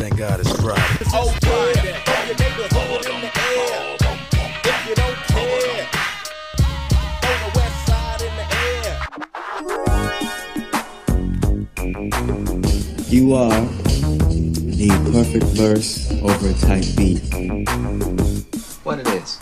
Thank God it's Friday. Oh, Friday. Throw your neighbors over in the air. If you don't care. Throw the west side in the air. You are the perfect verse over a tight beat. What it is.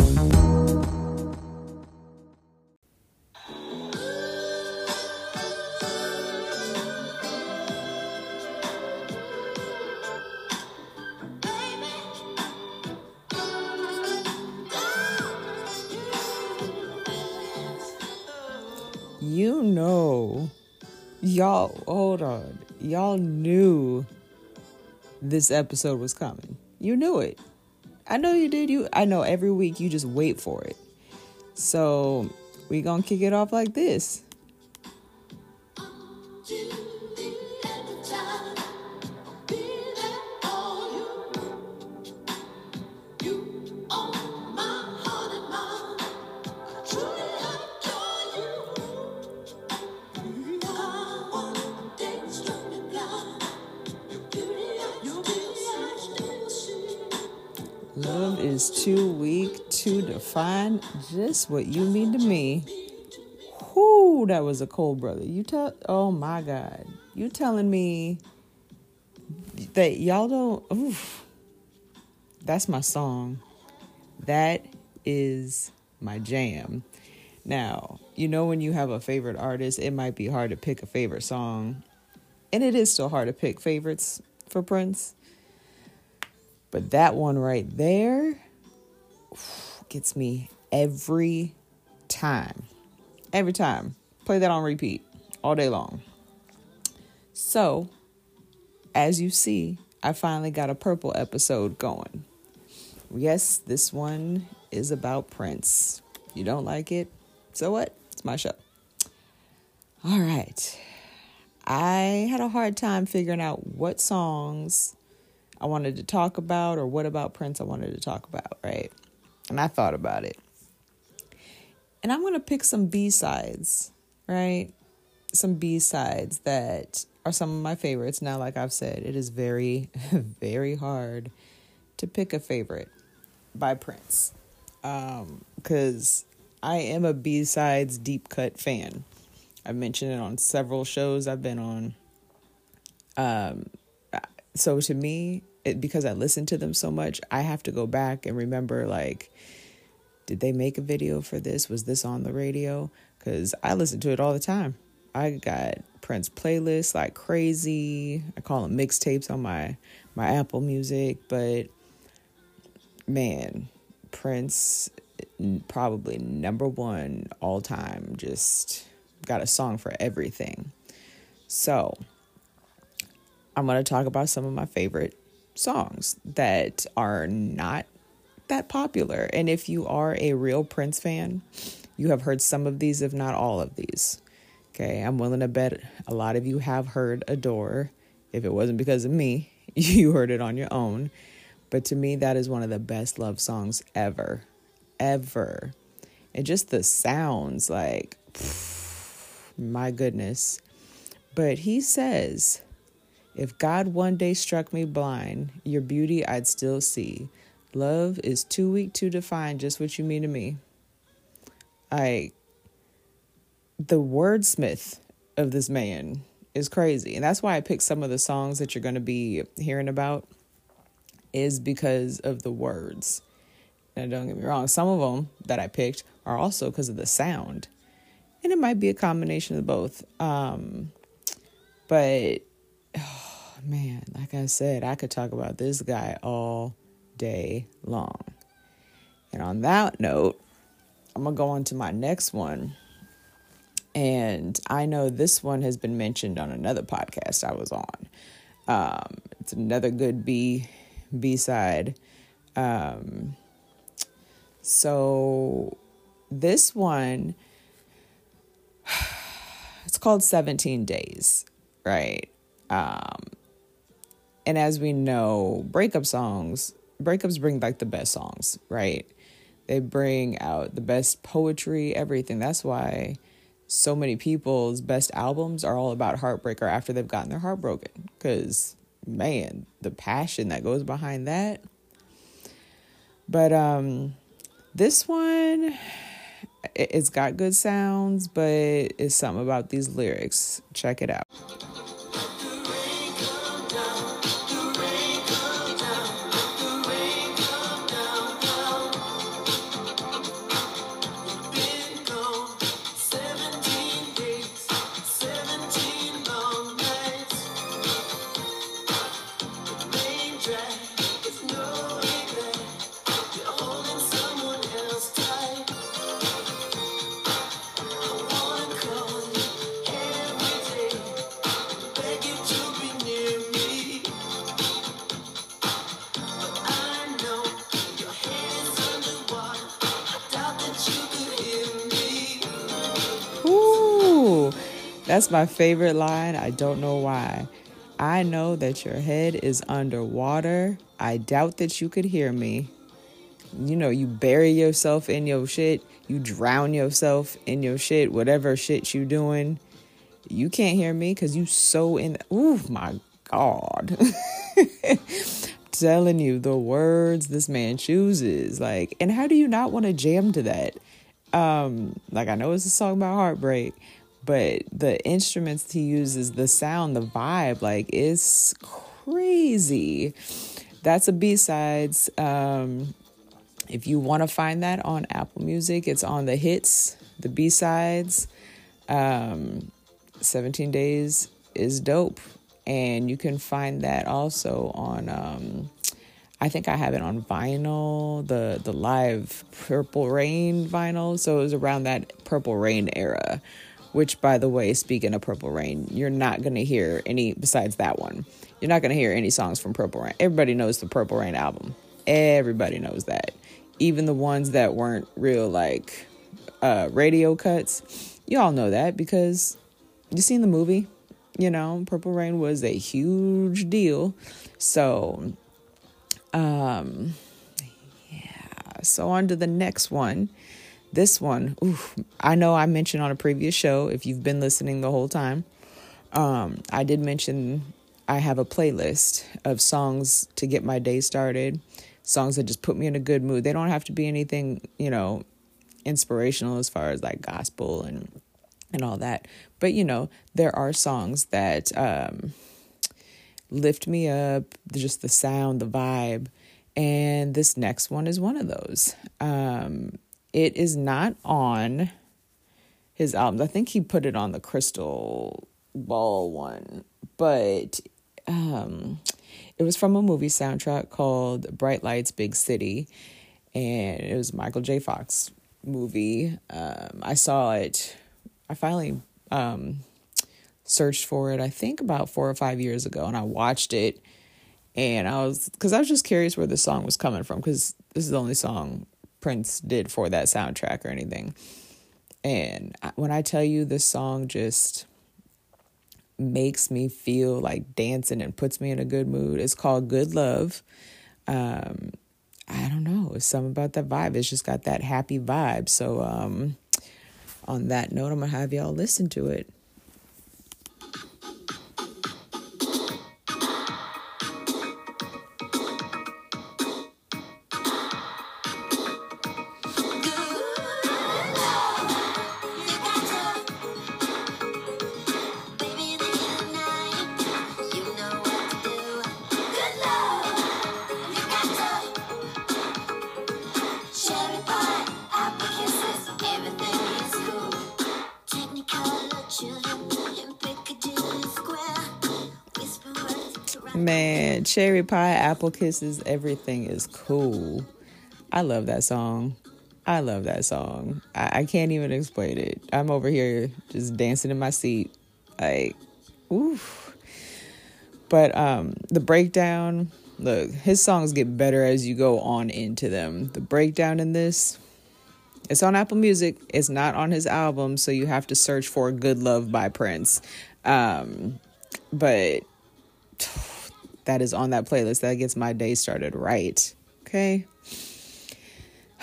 You know, y'all, hold on. Y'all knew this episode was coming. You knew it. I know you did. I know every week you just wait for it. So we gonna kick it off like this. Love is too weak to define just what you mean to me. Whoo, that was a cold brother. Oh my God. You telling me that y'all don't, oof. That's my song. That is my jam. Now, you know when you have a favorite artist, it might be hard to pick a favorite song. And it is still hard to pick favorites for Prince. But that one right there gets me every time. Every time. Play that on repeat all day long. So, as you see, I finally got a purple episode going. Yes, this one is about Prince. You don't like it? So what? It's my show. All right. I had a hard time figuring out what songs I wanted to talk about, or what about Prince I wanted to talk about, right? And I thought about it. And I'm going to pick some B-sides, right? Some B-sides that are some of my favorites. Now, like I've said, it is very, very hard to pick a favorite by Prince. Because I am a B-sides deep cut fan. I've mentioned it on several shows I've been on. So to me, because I listen to them so much, I have to go back and remember, like, did they make a video for this? Was this on the radio? Because I listen to it all the time. I got Prince playlists like crazy. I call them mixtapes on my Apple Music. But, man, Prince, probably number one all time. Just got a song for everything. So I'm going to talk about some of my favorite songs that are not that popular. And if you are a real Prince fan, you have heard some of these, if not all of these. Okay, I'm willing to bet a lot of you have heard Adore. If it wasn't because of me, you heard it on your own. But to me, that is one of the best love songs ever, ever. And just the sounds, like, my goodness. But he says, if God one day struck me blind, your beauty I'd still see. Love is too weak to define just what you mean to me. The wordsmith of this man is crazy. And that's why I picked some of the songs that you're going to be hearing about, is because of the words. Now, don't get me wrong. Some of them that I picked are also because of the sound. And it might be a combination of both. But oh, man, like I said, I could talk about this guy all day long. And on that note, I'm going to go on to my next one. And I know this one has been mentioned on another podcast I was on. It's another good B-side. So this one, it's called 17 Days, right? And as we know, breakups bring like the best songs, right? They bring out the best poetry, everything. That's why so many people's best albums are all about heartbreak, or after they've gotten their heart broken, because man, the passion that goes behind that. But this one, it's got good sounds, but it's something about these lyrics. Check it out. That's my favorite line. I don't know why. I know that your head is underwater. I doubt that you could hear me. You know, you bury yourself in your shit. You drown yourself in your shit. Whatever shit you doing, you can't hear me because you so in. Ooh, my God. I'm telling you, the words this man chooses. Like, and how do you not want to jam to that? Like, I know it's a song about heartbreak, but the instruments he uses, the sound, the vibe, like, it's crazy. That's a B-Sides. If you want to find that on Apple Music, it's on the hits, the B-Sides. 17 Days is dope. And you can find that also on, I think I have it on vinyl, the live Purple Rain vinyl. So it was around that Purple Rain era. Which, by the way, speaking of Purple Rain, you're not going to hear any, besides that one, you're not going to hear any songs from Purple Rain. Everybody knows the Purple Rain album. Everybody knows that. Even the ones that weren't real, like, radio cuts. You all know that because you seen the movie. You know, Purple Rain was a huge deal. So, yeah. So on to the next one. This one, oof, I know I mentioned on a previous show, if you've been listening the whole time, I did mention I have a playlist of songs to get my day started, songs that just put me in a good mood. They don't have to be anything, you know, inspirational as far as like gospel and all that. But, you know, there are songs that lift me up, just the sound, the vibe. And this next one is one of those. It is not on his album. I think he put it on the Crystal Ball one, but it was from a movie soundtrack called Bright Lights, Big City, and it was a Michael J. Fox movie. I saw it. I finally searched for it, I think about 4 or 5 years ago, and I watched it, and I was just curious where the song was coming from, because this is the only song Prince did for that soundtrack or anything. And when I tell you this song just makes me feel like dancing and puts me in a good mood, it's called Good Love. I don't know, it's something about that vibe. It's just got that happy vibe. So on that note, I'm gonna have y'all listen to it. Man, cherry pie, apple kisses, everything is cool. I love that song. I can't even explain it. I'm over here just dancing in my seat. Like, oof. But the breakdown, look, his songs get better as you go on into them. The breakdown in this, it's on Apple Music. It's not on his album, so you have to search for Good Love by Prince. But that is on that playlist. That gets my day started right. Okay.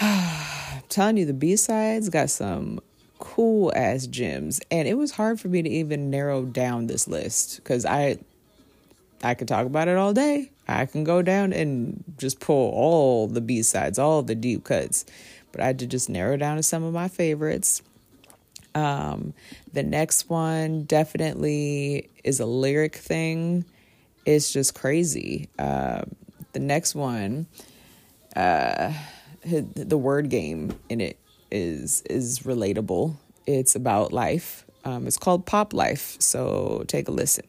I'm telling you, the B-Sides got some cool ass gems. And it was hard for me to even narrow down this list because I I could talk about it all day. I can go down and just pull all the B-sides, all the deep cuts. But I did just narrow down to some of my favorites. The next one definitely is a lyric thing. It's just crazy. The next one, the word game in it is relatable. It's about life. It's called Pop Life. So take a listen.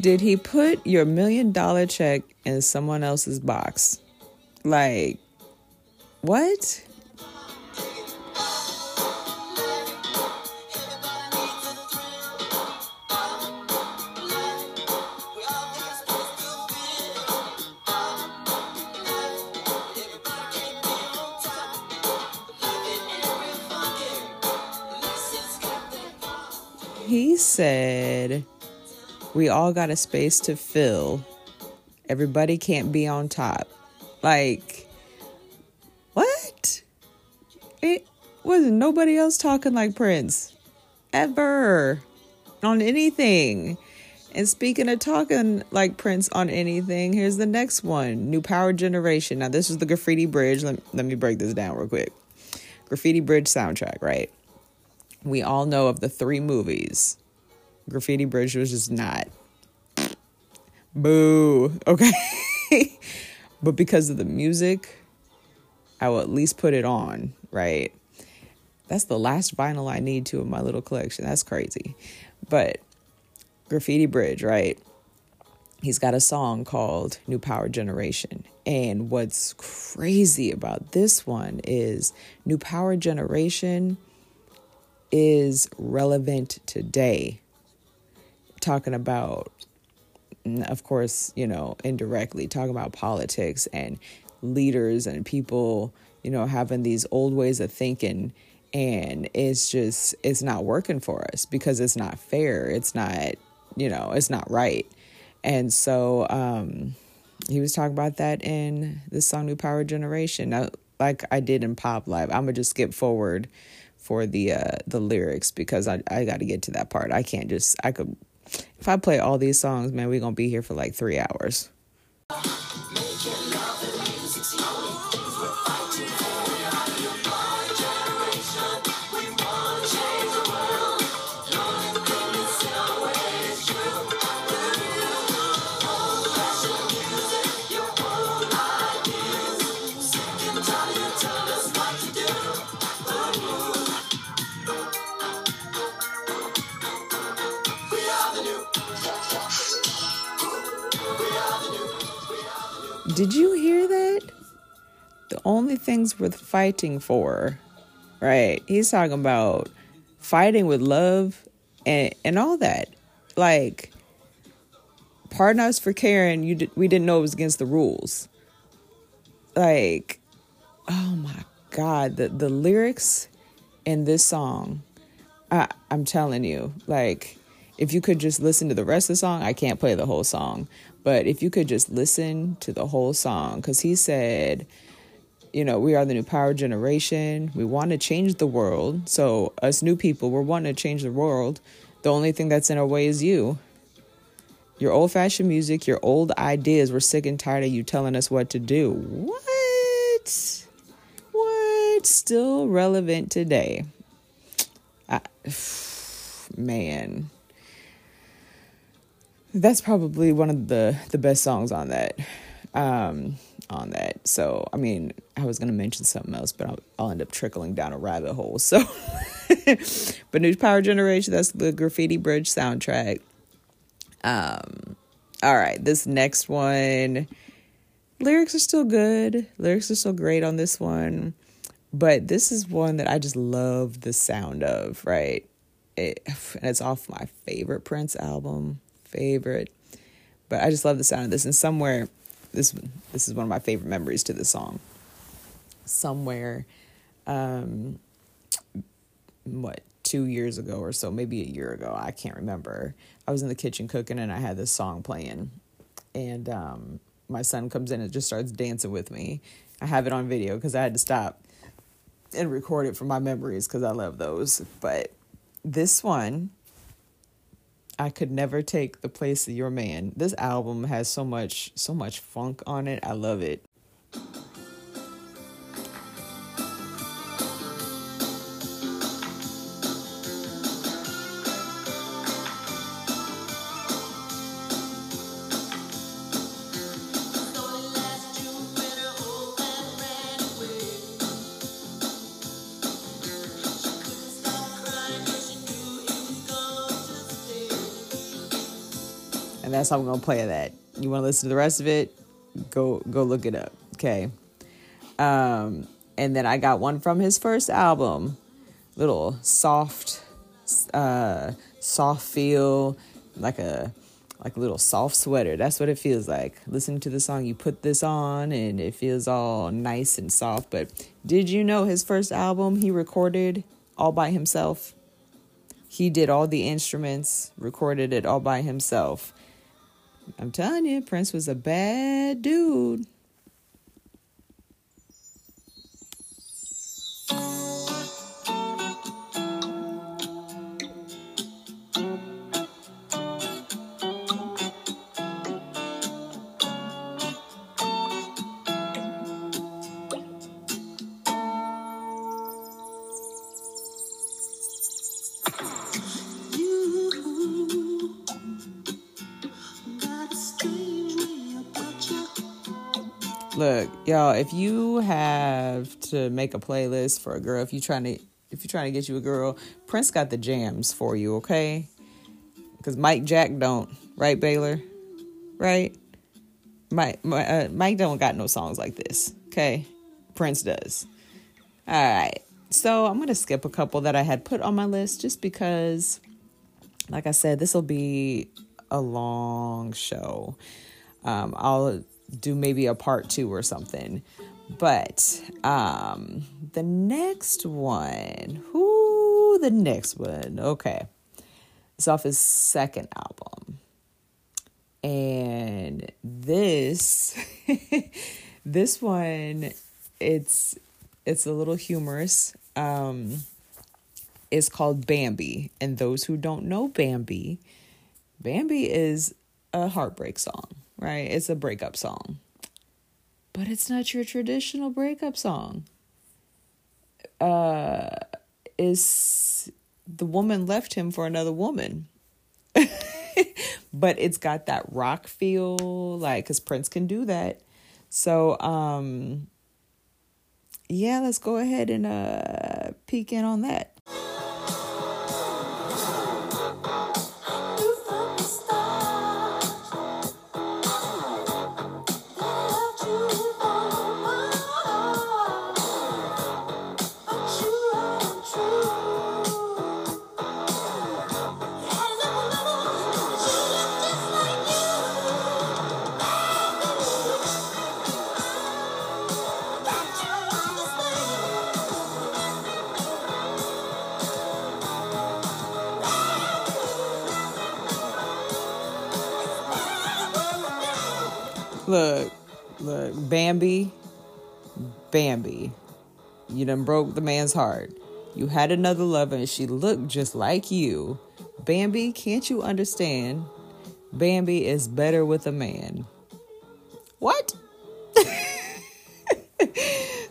Did he put your $1 million check in someone else's box? Like, what? He said, we all got a space to fill. Everybody can't be on top. Like, what? It wasn't nobody else talking like Prince. Ever. On anything. And speaking of talking like Prince on anything, here's the next one. New Power Generation. Now, this is the Graffiti Bridge. Let me break this down real quick. Graffiti Bridge soundtrack, right? We all know of the three movies. Graffiti Bridge was just not. Boo. Okay. But because of the music, I will at least put it on, right? That's the last vinyl I need to in my little collection. That's crazy. But Graffiti Bridge, right? He's got a song called New Power Generation. And what's crazy about this one is New Power Generation is relevant today. Talking about, of course, you know, indirectly talking about politics and leaders and people, you know, having these old ways of thinking, and it's just, it's not working for us because it's not fair. It's not, you know, it's not right. And so he was talking about that in the song New Power Generation. Now, like I did in Pop Live, I'm gonna just skip forward for the lyrics because I got to get to that part. I can't just, I could, if I play all these songs, man, we're going to be here for like 3 hours. Did you hear that? The only things worth fighting for, right? He's talking about fighting with love and all that. Like, pardon us for caring. We didn't know it was against the rules. Like, oh my God, the lyrics in this song, I'm telling you, like, if you could just listen to the rest of the song, I can't play the whole song. But if you could just listen to the whole song, because he said, you know, we are the new power generation. We want to change the world. So us new people, we're wanting to change the world. The only thing that's in our way is you. Your old fashioned music, your old ideas. We're sick and tired of you telling us what to do. What? What? Still relevant today. Man. That's probably one of the best songs on that. So, I mean, I was going to mention something else, but I'll end up trickling down a rabbit hole. So, but New Power Generation, that's the Graffiti Bridge soundtrack. All right, this next one, lyrics are still good. Lyrics are still great on this one. But this is one that I just love the sound of, right? And it's off my favorite Prince album. But I just love the sound of this. And somewhere, this is one of my favorite memories to this song. Somewhere, 2 years ago or so, maybe a year ago, I can't remember. I was in the kitchen cooking and I had this song playing. And my son comes in and just starts dancing with me. I have it on video because I had to stop and record it for my memories because I love those. But this one, I Could Never Take the Place of Your Man. This album has so much funk on it. I love it. That's how I'm going to play that. You want to listen to the rest of it? Go look it up. Okay. And then I got one from his first album. Little soft feel, like a little soft sweater. That's what it feels like. Listening to the song, you put this on and it feels all nice and soft. But did you know his first album he recorded all by himself? He did all the instruments, recorded it all by himself. I'm telling you, Prince was a bad dude. Look, y'all, if you have to make a playlist for a girl, if you're trying to get you a girl, Prince got the jams for you, okay? Because Mike Jack don't, right, Baylor? Right? Mike don't got no songs like this, okay? Prince does. All right. So I'm going to skip a couple that I had put on my list just because, like I said, this will be a long show. I'll do maybe a part 2 or something. But the next one. Who the next one? Okay. It's off his second album. And this this one, it's a little humorous. It's called Bambi. And those who don't know Bambi, Bambi is a heartbreak song. Right? It's a breakup song. But it's not your traditional breakup song. It's the woman left him for another woman. But it's got that rock feel, like, because Prince can do that. So, yeah, let's go ahead and peek in on that. Look, Bambi, you done broke the man's heart. You had another lover and she looked just like you. Bambi, can't you understand? Bambi is better with a man. What?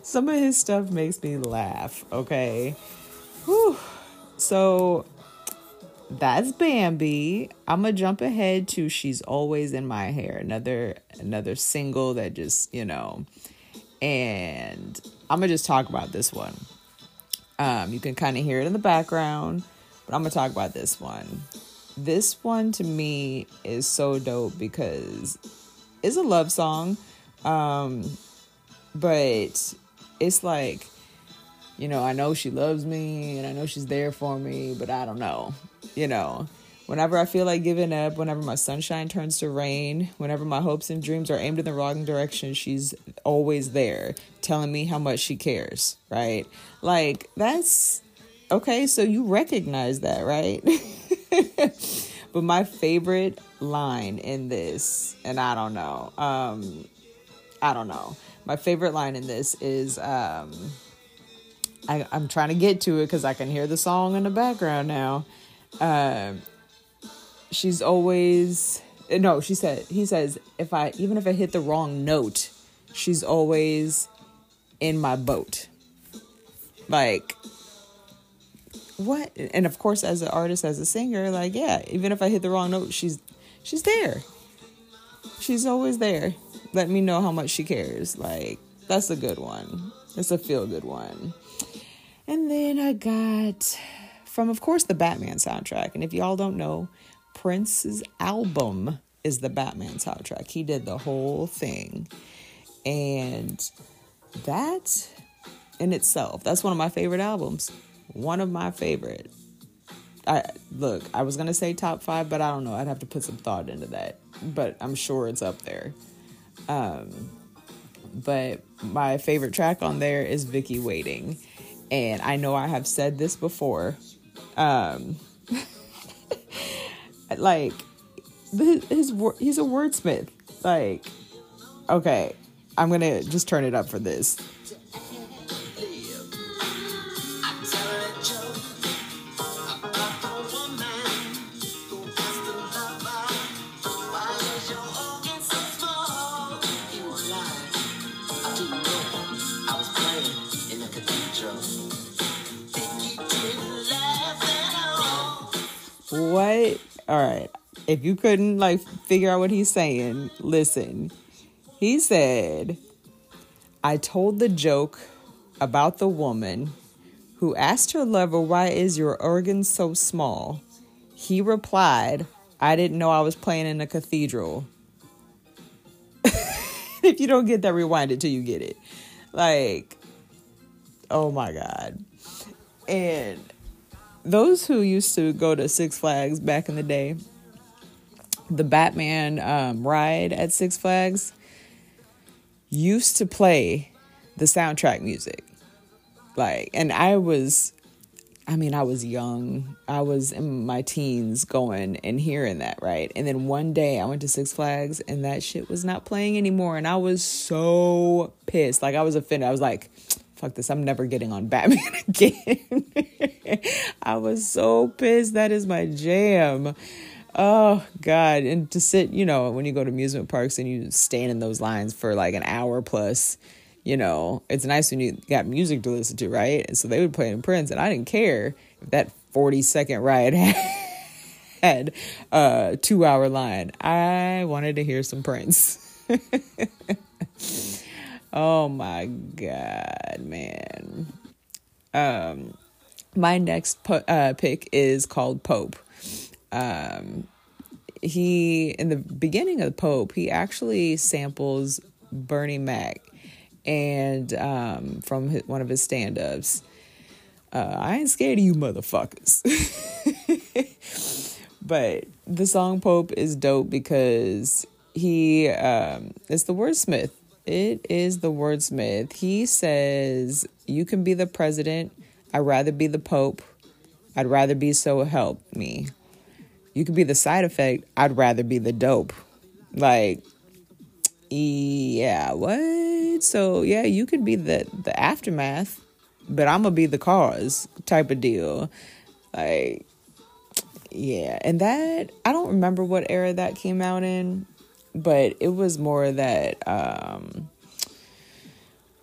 Some of his stuff makes me laugh, okay? Whew. So that's Bambi. I'm gonna jump ahead to She's Always in My Hair, another single that just, you know, and I'm gonna just talk about this one. You can kind of hear it in the background, but I'm gonna talk about this one. This one to me is so dope because it's a love song, but it's like, you know, I know she loves me and I know she's there for me, but I don't know. You know, Whenever I feel like giving up, whenever my sunshine turns to rain, whenever my hopes and dreams are aimed in the wrong direction, she's always there telling me how much she cares, right? Like, that's okay. So you recognize that, right? But my favorite line in this, and I don't know. My favorite line in this is, I'm trying to get to it because I can hear the song in the background now. He says, even if I hit the wrong note, she's always in my boat. Like, what? And of course, as an artist, as a singer, like, yeah, even if I hit the wrong note, she's there. She's always there. Let me know how much she cares. Like, that's a good one. That's a feel good one. And then I got from, of course, the Batman soundtrack. And if y'all don't know, Prince's album is the Batman soundtrack. He did the whole thing. And that in itself, that's one of my favorite albums. One of my favorite. I was going to say top 5, but I don't know. I'd have to put some thought into that. But I'm sure it's up there. But my favorite track on there is Vicky Waiting. And I know I have said this before. Like, he's a wordsmith. Like, okay, I'm going to just turn it up for this. What? All right. If you couldn't figure out what he's saying, listen. He said, I told the joke about the woman who asked her lover, why is your organ so small? He replied, I didn't know I was playing in a cathedral. If you don't get that, rewind it till you get it. Like, oh my God. And those who used to go to Six Flags back in the day, the Batman ride at Six Flags used to play the soundtrack music. Like, and I was young. I was in my teens going and hearing that, right? And then one day I went to Six Flags and that shit was not playing anymore. And I was so pissed. Like, I was offended. I was like, fuck this. I'm never getting on Batman again. I was so pissed. That is my jam. Oh, God. And to sit, when you go to amusement parks and you stand in those lines for like an hour plus, it's nice when you got music to listen to, right? And so they would play in Prince, and I didn't care if that 40-second ride had a 2-hour line. I wanted to hear some Prince. Oh, my God, man. My next pick is called Pope. He, in the beginning of Pope, he actually samples Bernie Mac and from one of his stand-ups. I ain't scared of you motherfuckers. But the song Pope is dope because he it's the wordsmith. It is the wordsmith. He says, you can be the president. I'd rather be the Pope. I'd rather be so help me. You could be the side effect. I'd rather be the dope. Like, yeah, what? So, yeah, you could be the aftermath, but I'm going to be the cause type of deal. Like, yeah. And that, I don't remember what era that came out in, but it was more that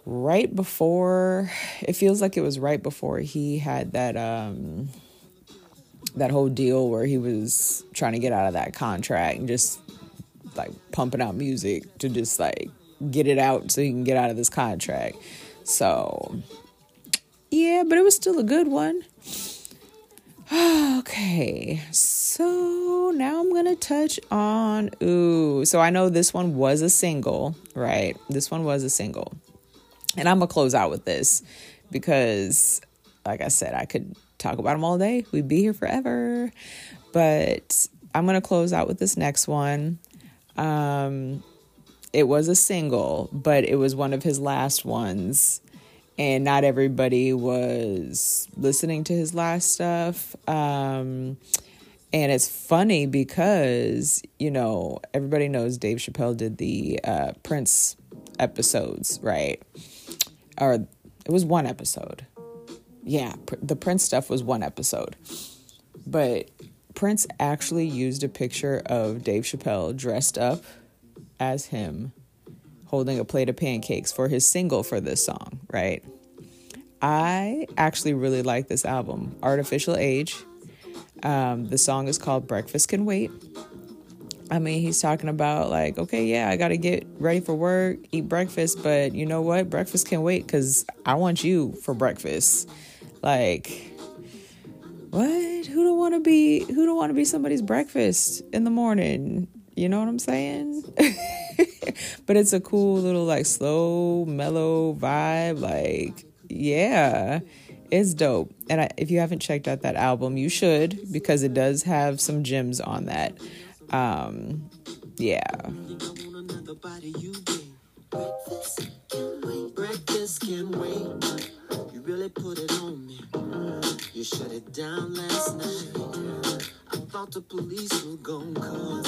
right before, it feels like it was right before he had that whole deal where he was trying to get out of that contract and just like pumping out music to just like get it out so he can get out of this contract. So yeah, but it was still a good one. Okay, so now I'm gonna touch on so I know this one was a single, right? This one was a single, and I'm gonna close out with this because, like I said, I could talk about them all day. We'd be here forever. But I'm going to close out with this next one. It was a single, but it was one of his last ones. And not everybody was listening to his last stuff. And it's funny because, you know, everybody knows Dave Chappelle did the Prince episodes, right? Or it was one episode. Yeah, the Prince stuff was one episode. But Prince actually used a picture of Dave Chappelle dressed up as him, holding a plate of pancakes for his single for this song, right? I actually really like this album, Artificial Age. The song is called Breakfast Can Wait. I mean, he's talking about like, okay, yeah, I got to get ready for work, eat breakfast, but you know what? Breakfast can wait because I want you for breakfast. Like, what? Who don't want to be somebody's breakfast in the morning? You know what I'm saying? But it's a cool little like slow, mellow vibe. Like, yeah, it's dope. And if you haven't checked out that album, you should, because it does have some gems on that. Yeah. Breakfast can wait. You really put it on me. You shut it down last night. I thought the police were gonna come.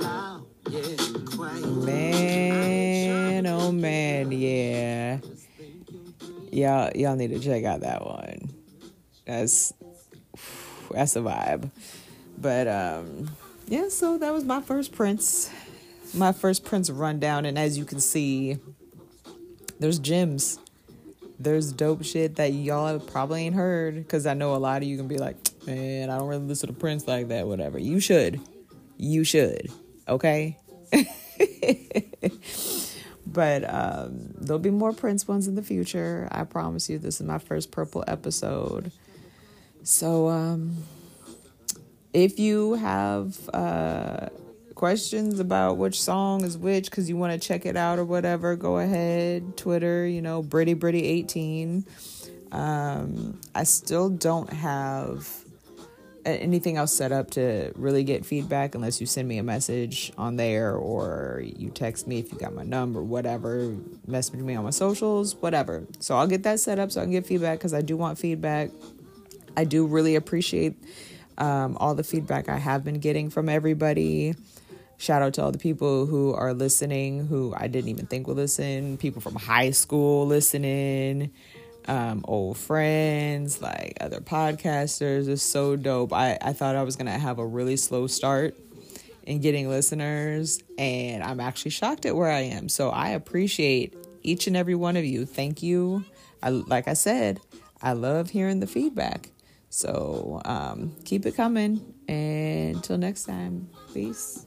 Loud, yeah, quiet. Man, oh man, yeah. Y'all need to check out that one. That's a vibe. But yeah, so that was my first Prince rundown. And as you can see, there's gems. There's dope shit that y'all probably ain't heard, because I know a lot of you can be like, man, I don't really listen to Prince like that, whatever. You should. Okay? But there'll be more Prince ones in the future. I promise you, this is my first Purple episode. So, if you have questions about which song is which because you want to check it out or whatever, go ahead. Twitter, you know, BrittyBritty18. I still don't have anything else set up to really get feedback unless you send me a message on there or you text me if you got my number, whatever. Message me on my socials, whatever. So I'll get that set up so I can get feedback because I do want feedback. I do really appreciate all the feedback I have been getting from everybody. Shout out to all the people who are listening, who I didn't even think would listen. People from high school listening, old friends, like other podcasters. It's so dope. I thought I was going to have a really slow start in getting listeners, and I'm actually shocked at where I am. So I appreciate each and every one of you. Thank you. Like I said, I love hearing the feedback. So keep it coming. And until next time, peace.